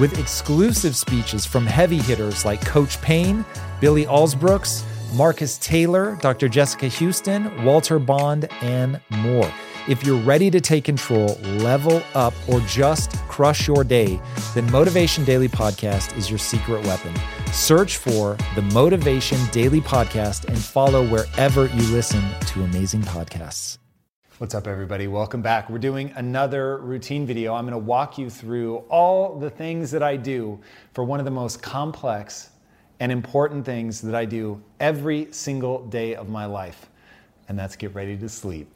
With exclusive speeches from heavy hitters like Coach Payne, Billy Alsbrooks, Marcus Taylor, Dr. Jessica Houston, Walter Bond, and more. If you're ready to take control, level up, or just crush your day, then Motivation Daily Podcast is your secret weapon. Search for the Motivation Daily Podcast and follow wherever you listen to amazing podcasts. What's up, everybody? Welcome back. We're doing another routine video. I'm going to walk you through all the things that I do for one of the most complex and important things that I do every single day of my life, and that's get ready to sleep.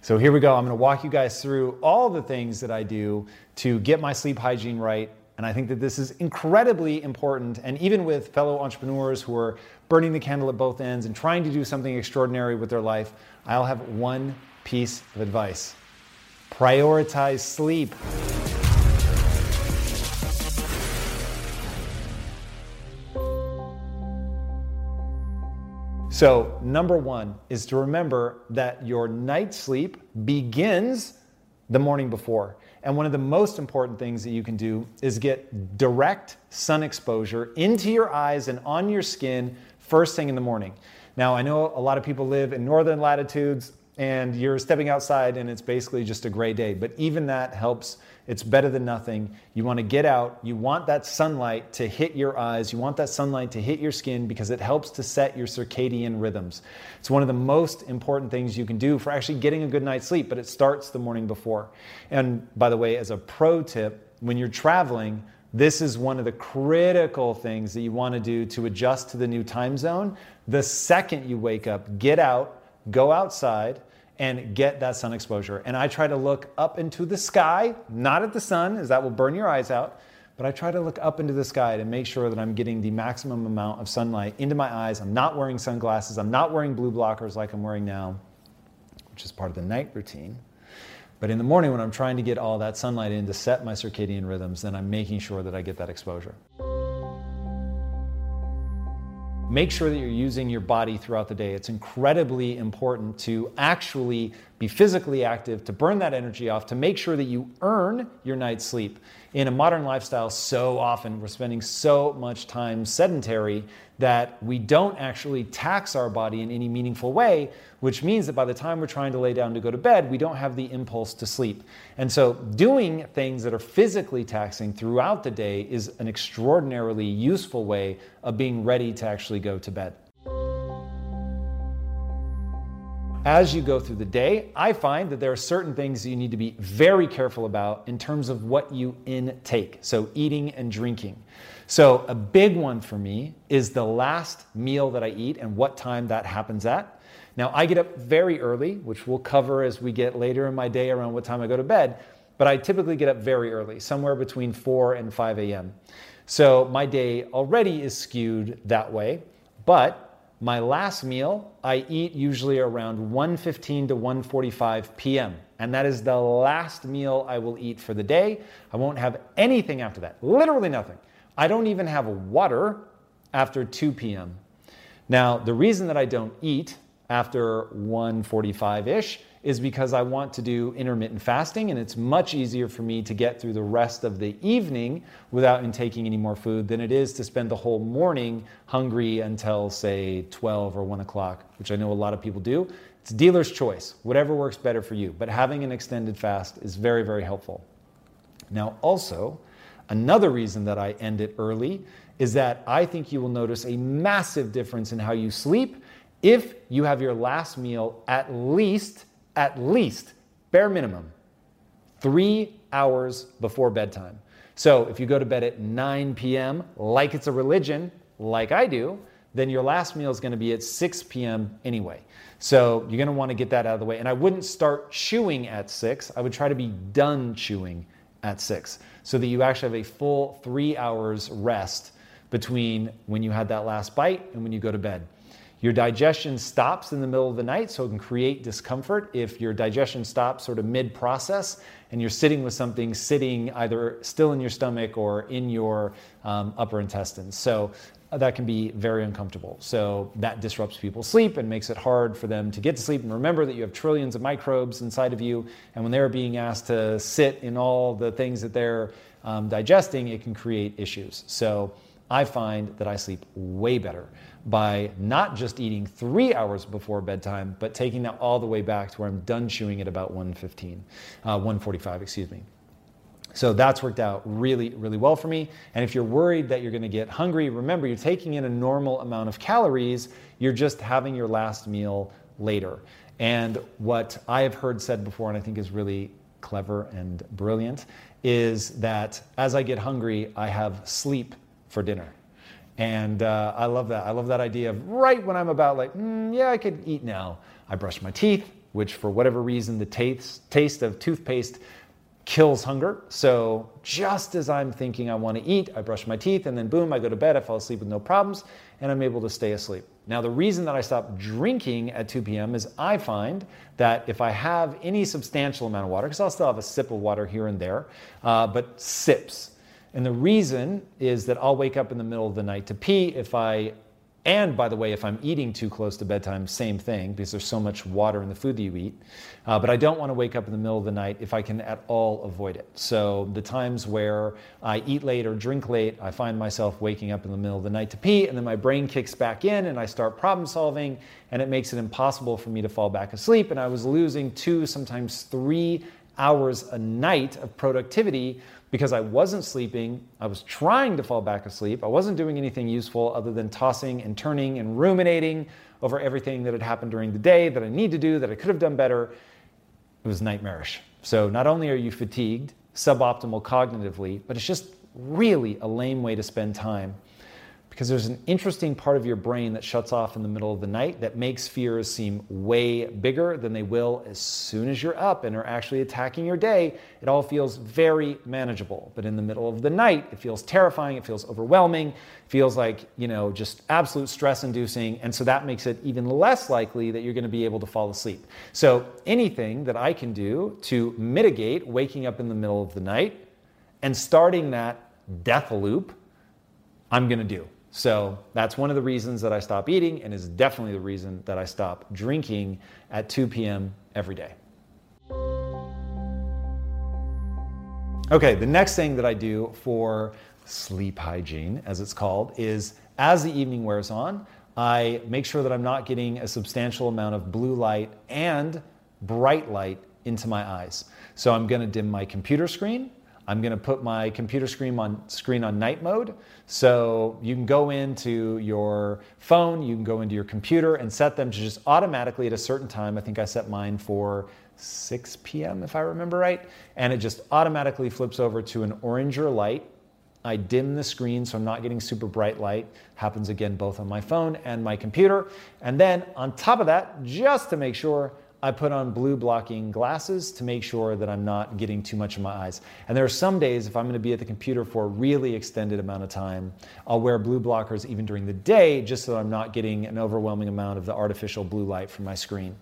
So here we go. I'm going to walk you guys through all the things that I do to get my sleep hygiene right, and I think that this is incredibly important. And even with fellow entrepreneurs who are burning the candle at both ends and trying to do something extraordinary with their life, I'll have one piece of advice. Prioritize sleep. So, number one is to remember that your night sleep begins the morning before. And one of the most important things that you can do is get direct sun exposure into your eyes and on your skin first thing in the morning. Now, I know a lot of people live in northern latitudes, and you're stepping outside and it's basically just a gray day. But even that helps. It's better than nothing. You want to get out. You want that sunlight to hit your eyes. You want that sunlight to hit your skin because it helps to set your circadian rhythms. It's one of the most important things you can do for actually getting a good night's sleep, but it starts the morning before. And by the way, as a pro tip, when you're traveling, this is one of the critical things that you want to do to adjust to the new time zone. The second you wake up, get out, go outside, and get that sun exposure. And I try to look up into the sky, not at the sun, as that will burn your eyes out, but I try to look up into the sky to make sure that I'm getting the maximum amount of sunlight into my eyes. I'm not wearing sunglasses. I'm not wearing blue blockers like I'm wearing now, which is part of the night routine. But in the morning when I'm trying to get all that sunlight in to set my circadian rhythms, then I'm making sure that I get that exposure. Make sure that you're using your body throughout the day. It's incredibly important to actually be physically active, to burn that energy off, to make sure that you earn your night's sleep. In a modern lifestyle, so often we're spending so much time sedentary that we don't actually tax our body in any meaningful way, which means that by the time we're trying to lay down to go to bed, we don't have the impulse to sleep. And so doing things that are physically taxing throughout the day is an extraordinarily useful way of being ready to actually go to bed. As you go through the day, I find that there are certain things that you need to be very careful about in terms of what you intake, so eating and drinking. So a big one for me is the last meal that I eat and what time that happens at. Now, I get up very early, which we'll cover as we get later in my day around what time I go to bed, but I typically get up very early, somewhere between 4 and 5 a.m. So my day already is skewed that way, but my last meal, I eat usually around 1:15 to 1:45 p.m. And that is the last meal I will eat for the day. I won't have anything after that, literally nothing. I don't even have water after 2 p.m. Now, the reason that I don't eat after 1:45-ish is because I want to do intermittent fasting, and it's much easier for me to get through the rest of the evening without intaking any more food than it is to spend the whole morning hungry until, say, 12 or 1 o'clock, which I know a lot of people do. It's dealer's choice, whatever works better for you, but having an extended fast is very, very helpful. Now, also, another reason that I end it early is that I think you will notice a massive difference in how you sleep if you have your last meal at least, bare minimum, 3 hours before bedtime. So if you go to bed at 9 p.m., like it's a religion, like I do, then your last meal is going to be at 6 p.m. anyway. So you're going to want to get that out of the way. And I wouldn't start chewing at 6. I would try to be done chewing at 6 so that you actually have a full 3 hours rest between when you had that last bite and when you go to bed. Your digestion stops in the middle of the night, so it can create discomfort if your digestion stops sort of mid-process and you're sitting with something sitting either still in your stomach or in your upper intestine. So that can be very uncomfortable. So that disrupts people's sleep and makes it hard for them to get to sleep. And remember that you have trillions of microbes inside of you, and when they're being asked to sit in all the things that they're digesting, it can create issues. So I find that I sleep way better by not just eating 3 hours before bedtime, but taking that all the way back to where I'm done chewing at about 1:45, excuse me. So that's worked out really, really well for me. And if you're worried that you're going to get hungry, remember you're taking in a normal amount of calories. You're just having your last meal later. And what I have heard said before, and I think is really clever and brilliant, is that as I get hungry, I have sleep for dinner. And I love that. I love that idea of right when I'm about like, yeah, I could eat now. I brush my teeth, which for whatever reason, the taste of toothpaste kills hunger. So just as I'm thinking I want to eat, I brush my teeth and then boom, I go to bed. I fall asleep with no problems and I'm able to stay asleep. Now, the reason that I stopped drinking at 2 p.m. is I find that if I have any substantial amount of water, because I'll still have a sip of water here and there, but sips. And the reason is that I'll wake up in the middle of the night to pee and by the way, if I'm eating too close to bedtime, same thing, because there's so much water in the food that you eat. But I don't want to wake up in the middle of the night if I can at all avoid it. So the times where I eat late or drink late, I find myself waking up in the middle of the night to pee, and then my brain kicks back in and I start problem solving, and it makes it impossible for me to fall back asleep. And I was losing 2, sometimes 3 hours a night of productivity because I wasn't sleeping. I was trying to fall back asleep. I wasn't doing anything useful other than tossing and turning and ruminating over everything that had happened during the day that I need to do, that I could have done better. It was nightmarish. So not only are you fatigued, suboptimal cognitively, but it's just really a lame way to spend time because there's an interesting part of your brain that shuts off in the middle of the night that makes fears seem way bigger than they will as soon as you're up and are actually attacking your day. It all feels very manageable. But in the middle of the night, it feels terrifying. It feels overwhelming. It feels like, just absolute stress inducing. And so that makes it even less likely that you're going to be able to fall asleep. So anything that I can do to mitigate waking up in the middle of the night and starting that death loop, I'm going to do. So that's one of the reasons that I stop eating and is definitely the reason that I stop drinking at 2 p.m. every day. Okay, the next thing that I do for sleep hygiene, as it's called, is as the evening wears on, I make sure that I'm not getting a substantial amount of blue light and bright light into my eyes. So I'm going to dim my computer screen. I'm going to put my computer screen on night mode. So you can go into your phone, you can go into your computer and set them to just automatically at a certain time. I think I set mine for 6 p.m. if I remember right. And it just automatically flips over to an oranger light. I dim the screen so I'm not getting super bright light. Happens again both on my phone and my computer. And then on top of that, just to make sure, I put on blue blocking glasses to make sure that I'm not getting too much in my eyes. And there are some days if I'm going to be at the computer for a really extended amount of time, I'll wear blue blockers even during the day just so I'm not getting an overwhelming amount of the artificial blue light from my screen.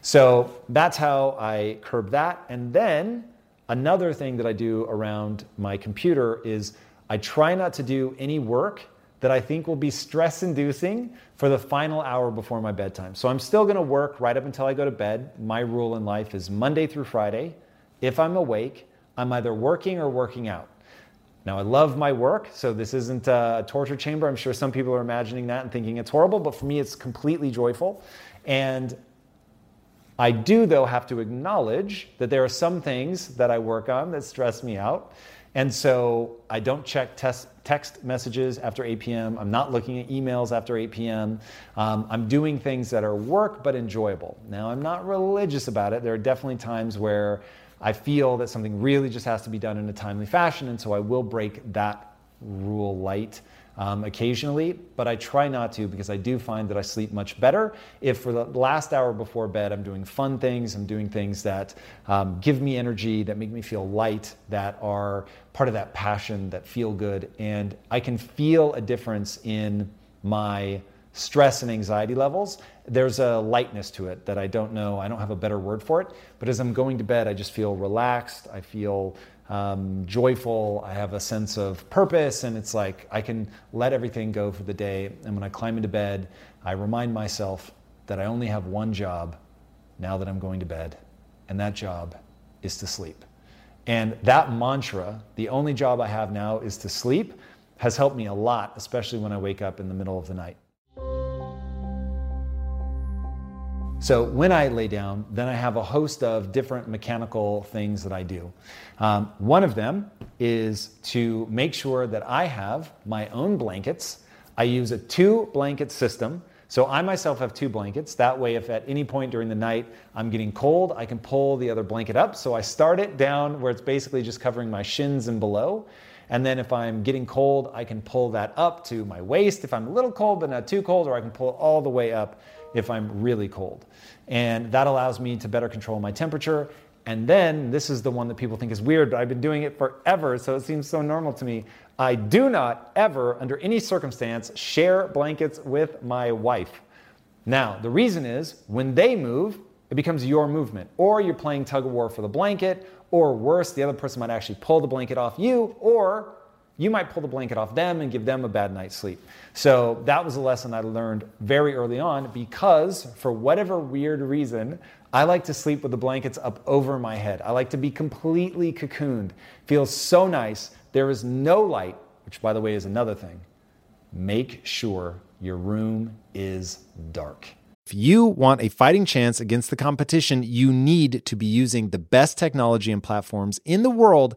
So that's how I curb that. And then another thing that I do around my computer is I try not to do any work that I think will be stress-inducing for the final hour before my bedtime. So I'm still gonna work right up until I go to bed. My rule in life is Monday through Friday. If I'm awake, I'm either working or working out. Now, I love my work, so this isn't a torture chamber. I'm sure some people are imagining that and thinking it's horrible, but for me, it's completely joyful. And I do, though, have to acknowledge that there are some things that I work on that stress me out. And so I don't check text messages after 8 p.m. I'm not looking at emails after 8 p.m. I'm doing things that are work but enjoyable. Now, I'm not religious about it. There are definitely times where I feel that something really just has to be done in a timely fashion, and so I will break that rule light occasionally, but I try not to, because I do find that I sleep much better if for the last hour before bed I'm doing fun things, I'm doing things that give me energy, that make me feel light, that are part of that passion, that feel good, and I can feel a difference in my stress and anxiety levels. There's a lightness to it that I don't know, I don't have a better word for it, but as I'm going to bed, I just feel relaxed, I feel joyful, I have a sense of purpose, and it's like I can let everything go for the day. And when I climb into bed, I remind myself that I only have one job now that I'm going to bed, and that job is to sleep. And that mantra, the only job I have now is to sleep, has helped me a lot, especially when I wake up in the middle of the night. So when I lay down, then I have a host of different mechanical things that I do. One of them is to make sure that I have my own blankets. I use a 2-blanket system. So I myself have 2 blankets. That way, if at any point during the night I'm getting cold, I can pull the other blanket up. So I start it down where it's basically just covering my shins and below. And then if I'm getting cold, I can pull that up to my waist if I'm a little cold, but not too cold, or I can pull it all the way up if I'm really cold. And that allows me to better control my temperature. And then this is the one that people think is weird, but I've been doing it forever, so it seems so normal to me. I do not ever, under any circumstance, share blankets with my wife. Now, the reason is when they move, it becomes your movement, or you're playing tug of war for the blanket, or worse, the other person might actually pull the blanket off you, or you might pull the blanket off them and give them a bad night's sleep. So that was a lesson I learned very early on, because for whatever weird reason, I like to sleep with the blankets up over my head. I like to be completely cocooned. Feels so nice. There is no light, which by the way is another thing. Make sure your room is dark. If you want a fighting chance against the competition, you need to be using the best technology and platforms in the world,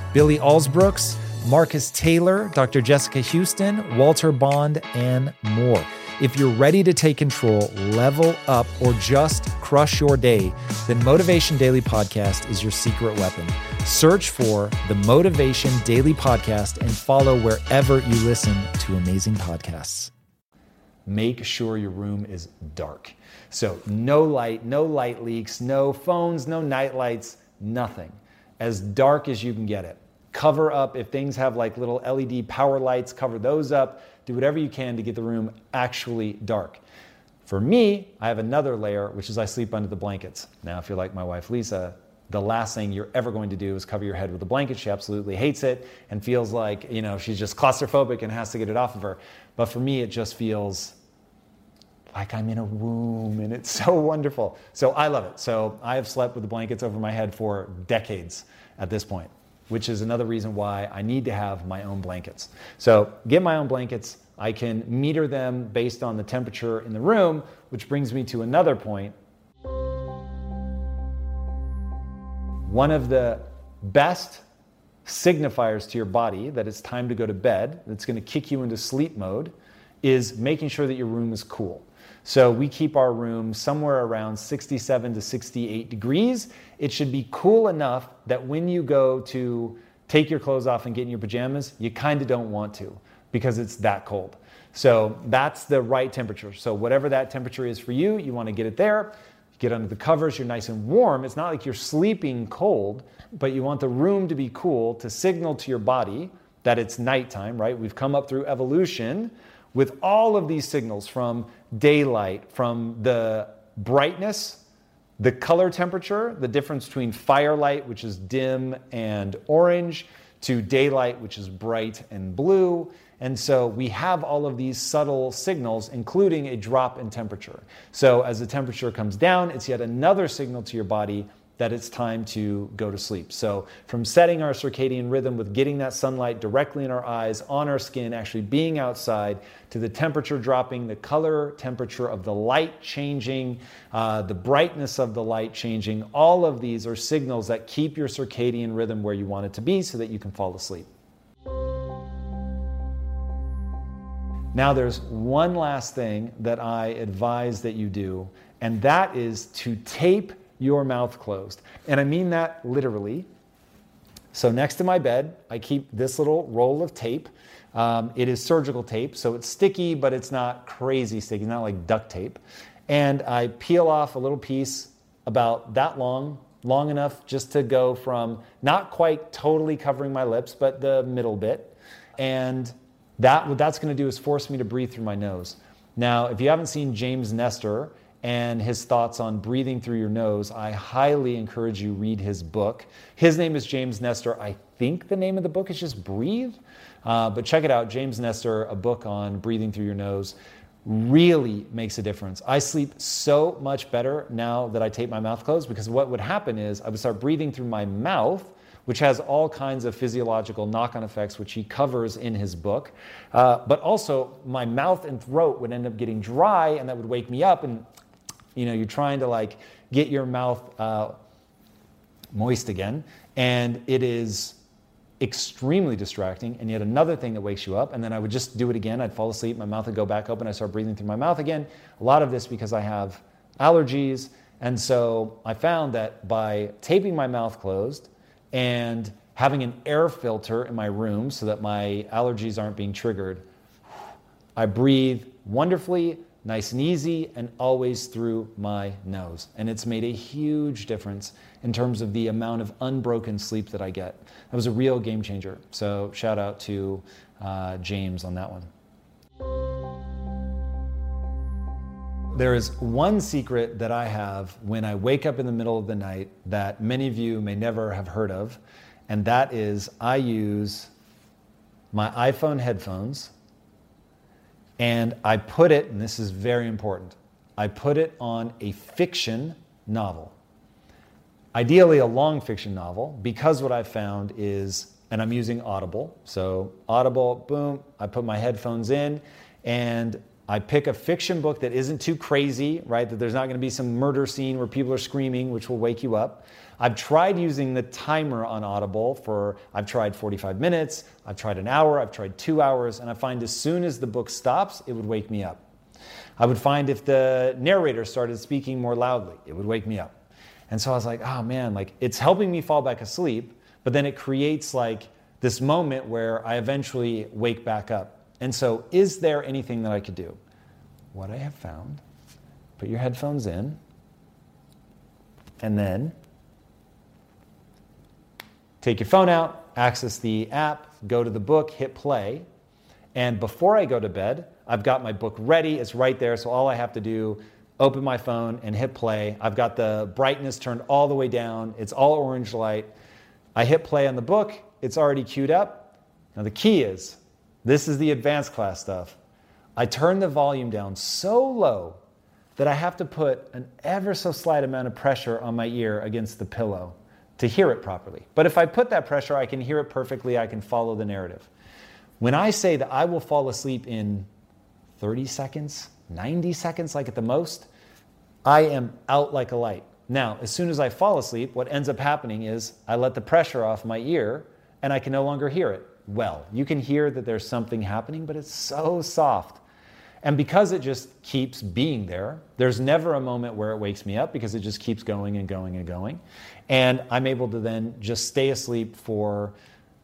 Billy Alsbrooks, Marcus Taylor, Dr. Jessica Houston, Walter Bond, and more. If you're ready to take control, level up, or just crush your day, then Motivation Daily Podcast is your secret weapon. Search for the Motivation Daily Podcast and follow wherever you listen to amazing podcasts. Make sure your room is dark. So no light, no light leaks, no phones, no night lights, nothing. As dark as you can get it. Cover up, if things have like little LED power lights, cover those up. Do whatever you can to get the room actually dark. For me, I have another layer, which is I sleep under the blankets. Now, if you're like my wife, Lisa, the last thing you're ever going to do is cover your head with a blanket. She absolutely hates it and feels like, you know, she's just claustrophobic and has to get it off of her. But for me, it just feels like I'm in a womb, and it's so wonderful. So I love it. So I have slept with the blankets over my head for decades at this point, which is another reason why I need to have my own blankets. So get my own blankets. I can meter them based on the temperature in the room, which brings me to another point. One of the best signifiers to your body that it's time to go to bed, that's going to kick you into sleep mode, is making sure that your room is cool. So we keep our room somewhere around 67 to 68 degrees. It should be cool enough that when you go to take your clothes off and get in your pajamas, you kind of don't want to because it's that cold. So that's the right temperature. So whatever that temperature is for you, you want to get it there. You get under the covers, you're nice and warm. It's not like you're sleeping cold, but you want the room to be cool to signal to your body that it's nighttime, right? We've come up through evolution with all of these signals from daylight, from the brightness, the color temperature, the difference between firelight, which is dim and orange, to daylight, which is bright and blue. And so we have all of these subtle signals, including a drop in temperature. So as the temperature comes down, it's yet another signal to your body that it's time to go to sleep. So from setting our circadian rhythm with getting that sunlight directly in our eyes, on our skin, actually being outside, to the temperature dropping, the color temperature of the light changing, the brightness of the light changing, all of these are signals that keep your circadian rhythm where you want it to be so that you can fall asleep. Now there's one last thing that I advise that you do, and that is to tape your mouth closed. And I mean that literally. So next to my bed, I keep this little roll of tape. It is surgical tape, so it's sticky, but it's not crazy sticky, not like duct tape. And I peel off a little piece about that long, long enough just to go from not quite totally covering my lips, but the middle bit. And that what that's gonna do is force me to breathe through my nose. Now, if you haven't seen James Nestor and his thoughts on breathing through your nose, I highly encourage you read his book. His name is James Nestor. I think the name of the book is just Breathe, but check it out. James Nestor, a book on breathing through your nose, really makes a difference. I sleep so much better now that I tape my mouth closed, because what would happen is I would start breathing through my mouth, which has all kinds of physiological knock-on effects, which he covers in his book. But also my mouth and throat would end up getting dry, and that would wake me up. And you know, you're trying to like get your mouth moist again, and it is extremely distracting and yet another thing that wakes you up. And then I would just do it again. I'd fall asleep, my mouth would go back open, I start breathing through my mouth again. A lot of this because I have allergies. And so I found that by taping my mouth closed and having an air filter in my room so that my allergies aren't being triggered, I breathe wonderfully, nice and easy, and always through my nose. And it's made a huge difference in terms of the amount of unbroken sleep that I get. That was a real game changer. So shout out to James on that one. There is one secret that I have when I wake up in the middle of the night that many of you may never have heard of, and that is I use my iPhone headphones. And I put it, and this is very important, I put it on a fiction novel. Ideally a long fiction novel, because what I've found is, and I'm using Audible, so Audible, boom, I put my headphones in, and I pick a fiction book that isn't too crazy, right, that there's not going to be some murder scene where people are screaming, which will wake you up. I've tried using the timer on Audible I've tried 45 minutes, I've tried an hour, I've tried 2 hours, and I find as soon as the book stops, it would wake me up. I would find if the narrator started speaking more loudly, it would wake me up. And so I was like, oh man, like it's helping me fall back asleep, but then it creates like this moment where I eventually wake back up. And so is there anything that I could do? What I have found, put your headphones in, and then take your phone out, access the app, go to the book, hit play. And before I go to bed, I've got my book ready. It's right there. So all I have to do, open my phone and hit play. I've got the brightness turned all the way down. It's all orange light. I hit play on the book. It's already queued up. Now the key is, this is the advanced class stuff. I turn the volume down so low that I have to put an ever so slight amount of pressure on my ear against the pillow to hear it properly. But if I put that pressure, I can hear it perfectly. I can follow the narrative. When I say that I will fall asleep in 30 seconds, 90 seconds, like at the most, I am out like a light. Now, as soon as I fall asleep, what ends up happening is I let the pressure off my ear and I can no longer hear it. Well, you can hear that there's something happening, but it's so soft. And because it just keeps being there, there's never a moment where it wakes me up because it just keeps going and going and going. And I'm able to then just stay asleep for,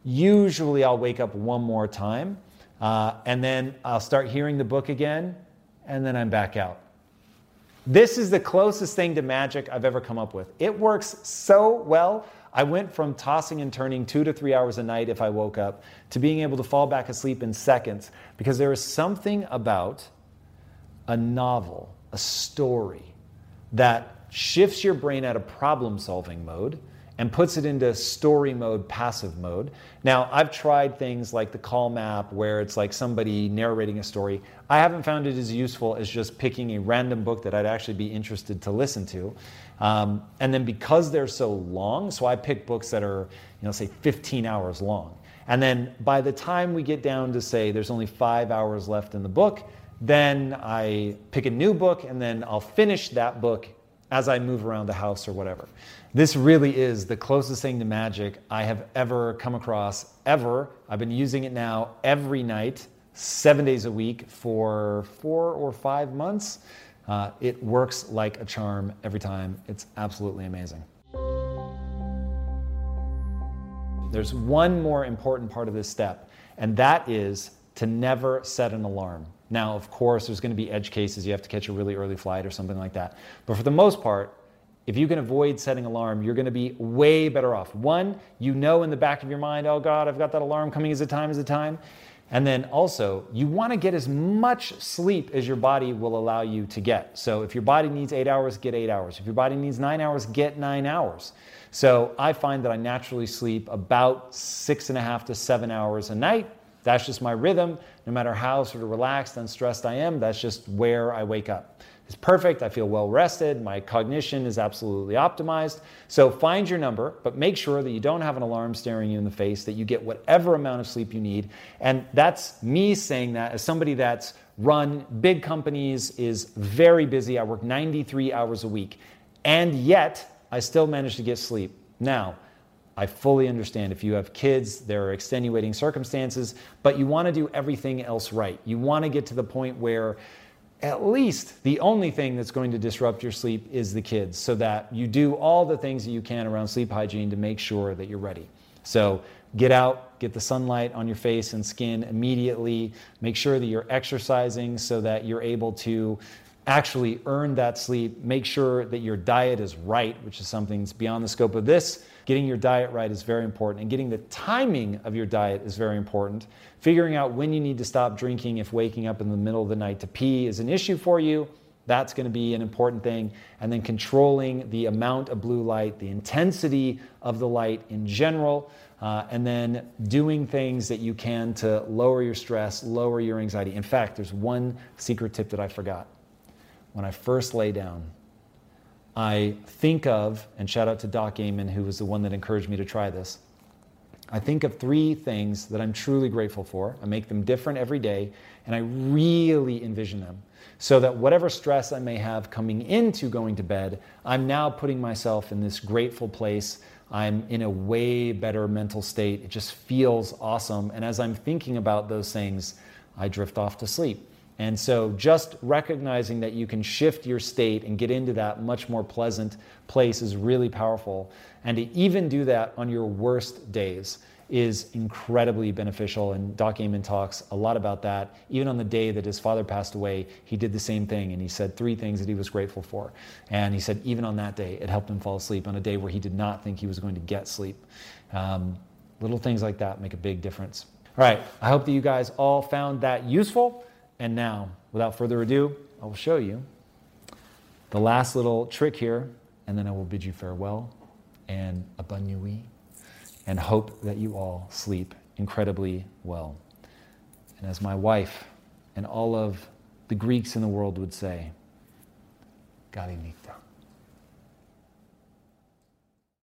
usually I'll wake up one more time, and then I'll start hearing the book again, and then I'm back out. This is the closest thing to magic I've ever come up with. It works so well. I went from tossing and turning 2 to 3 hours a night if I woke up to being able to fall back asleep in seconds, because there is something about a novel, a story, that shifts your brain out of problem-solving mode and puts it into story mode, passive mode. Now, I've tried things like the Calm app where it's like somebody narrating a story. I haven't found it as useful as just picking a random book that I'd actually be interested to listen to. And then because they're so long, so I pick books that are, say 15 hours long. And then by the time we get down to say there's only 5 hours left in the book, then I pick a new book and then I'll finish that book as I move around the house or whatever. This really is the closest thing to magic I have ever come across, ever. I've been using it now every night, 7 days a week for 4 or 5 months. It works like a charm every time. It's absolutely amazing. There's one more important part of this step, and that is to never set an alarm. Now, of course, there's going to be edge cases. You have to catch a really early flight or something like that. But for the most part, if you can avoid setting alarm, you're going to be way better off. One, you know in the back of your mind, oh God, I've got that alarm coming as a time, as a time. And then also, you want to get as much sleep as your body will allow you to get. So if your body needs 8 hours, get 8 hours. If your body needs 9 hours, get 9 hours. So I find that I naturally sleep about 6.5 to 7 hours a night. That's just my rhythm. No matter how sort of relaxed and stressed I am, that's just where I wake up. It's perfect. I feel well rested. My cognition is absolutely optimized. So find your number, but make sure that you don't have an alarm staring you in the face, that you get whatever amount of sleep you need. And that's me saying that as somebody that's run big companies, is very busy. I work 93 hours a week, and yet I still manage to get sleep. Now, I fully understand if you have kids, there are extenuating circumstances, but you want to do everything else right. You want to get to the point where at least the only thing that's going to disrupt your sleep is the kids, so that you do all the things that you can around sleep hygiene to make sure that you're ready. So get out, get the sunlight on your face and skin immediately. Make sure that you're exercising so that you're able to actually earn that sleep. Make sure that your diet is right, which is something that's beyond the scope of this. Getting your diet right is very important, and getting the timing of your diet is very important. Figuring out when you need to stop drinking if waking up in the middle of the night to pee is an issue for you. That's going to be an important thing. And then controlling the amount of blue light, the intensity of the light in general, and then doing things that you can to lower your stress, lower your anxiety. In fact, there's one secret tip that I forgot. When I first lay down, I think of, and shout out to Dr. Amen, who was the one that encouraged me to try this. I think of 3 things that I'm truly grateful for. I make them different every day, and I really envision them so that whatever stress I may have coming into going to bed, I'm now putting myself in this grateful place. I'm in a way better mental state. It just feels awesome. And as I'm thinking about those things, I drift off to sleep. And so just recognizing that you can shift your state and get into that much more pleasant place is really powerful. And to even do that on your worst days is incredibly beneficial. And Dr. Amen talks a lot about that. Even on the day that his father passed away, he did the same thing. And he said 3 things that he was grateful for. And he said even on that day, it helped him fall asleep on a day where he did not think he was going to get sleep. Little things like that make a big difference. All right, I hope that you guys all found that useful. And now, without further ado, I will show you the last little trick here, and then I will bid you farewell and a bonne nuit, and hope that you all sleep incredibly well. And as my wife and all of the Greeks in the world would say, Galimita.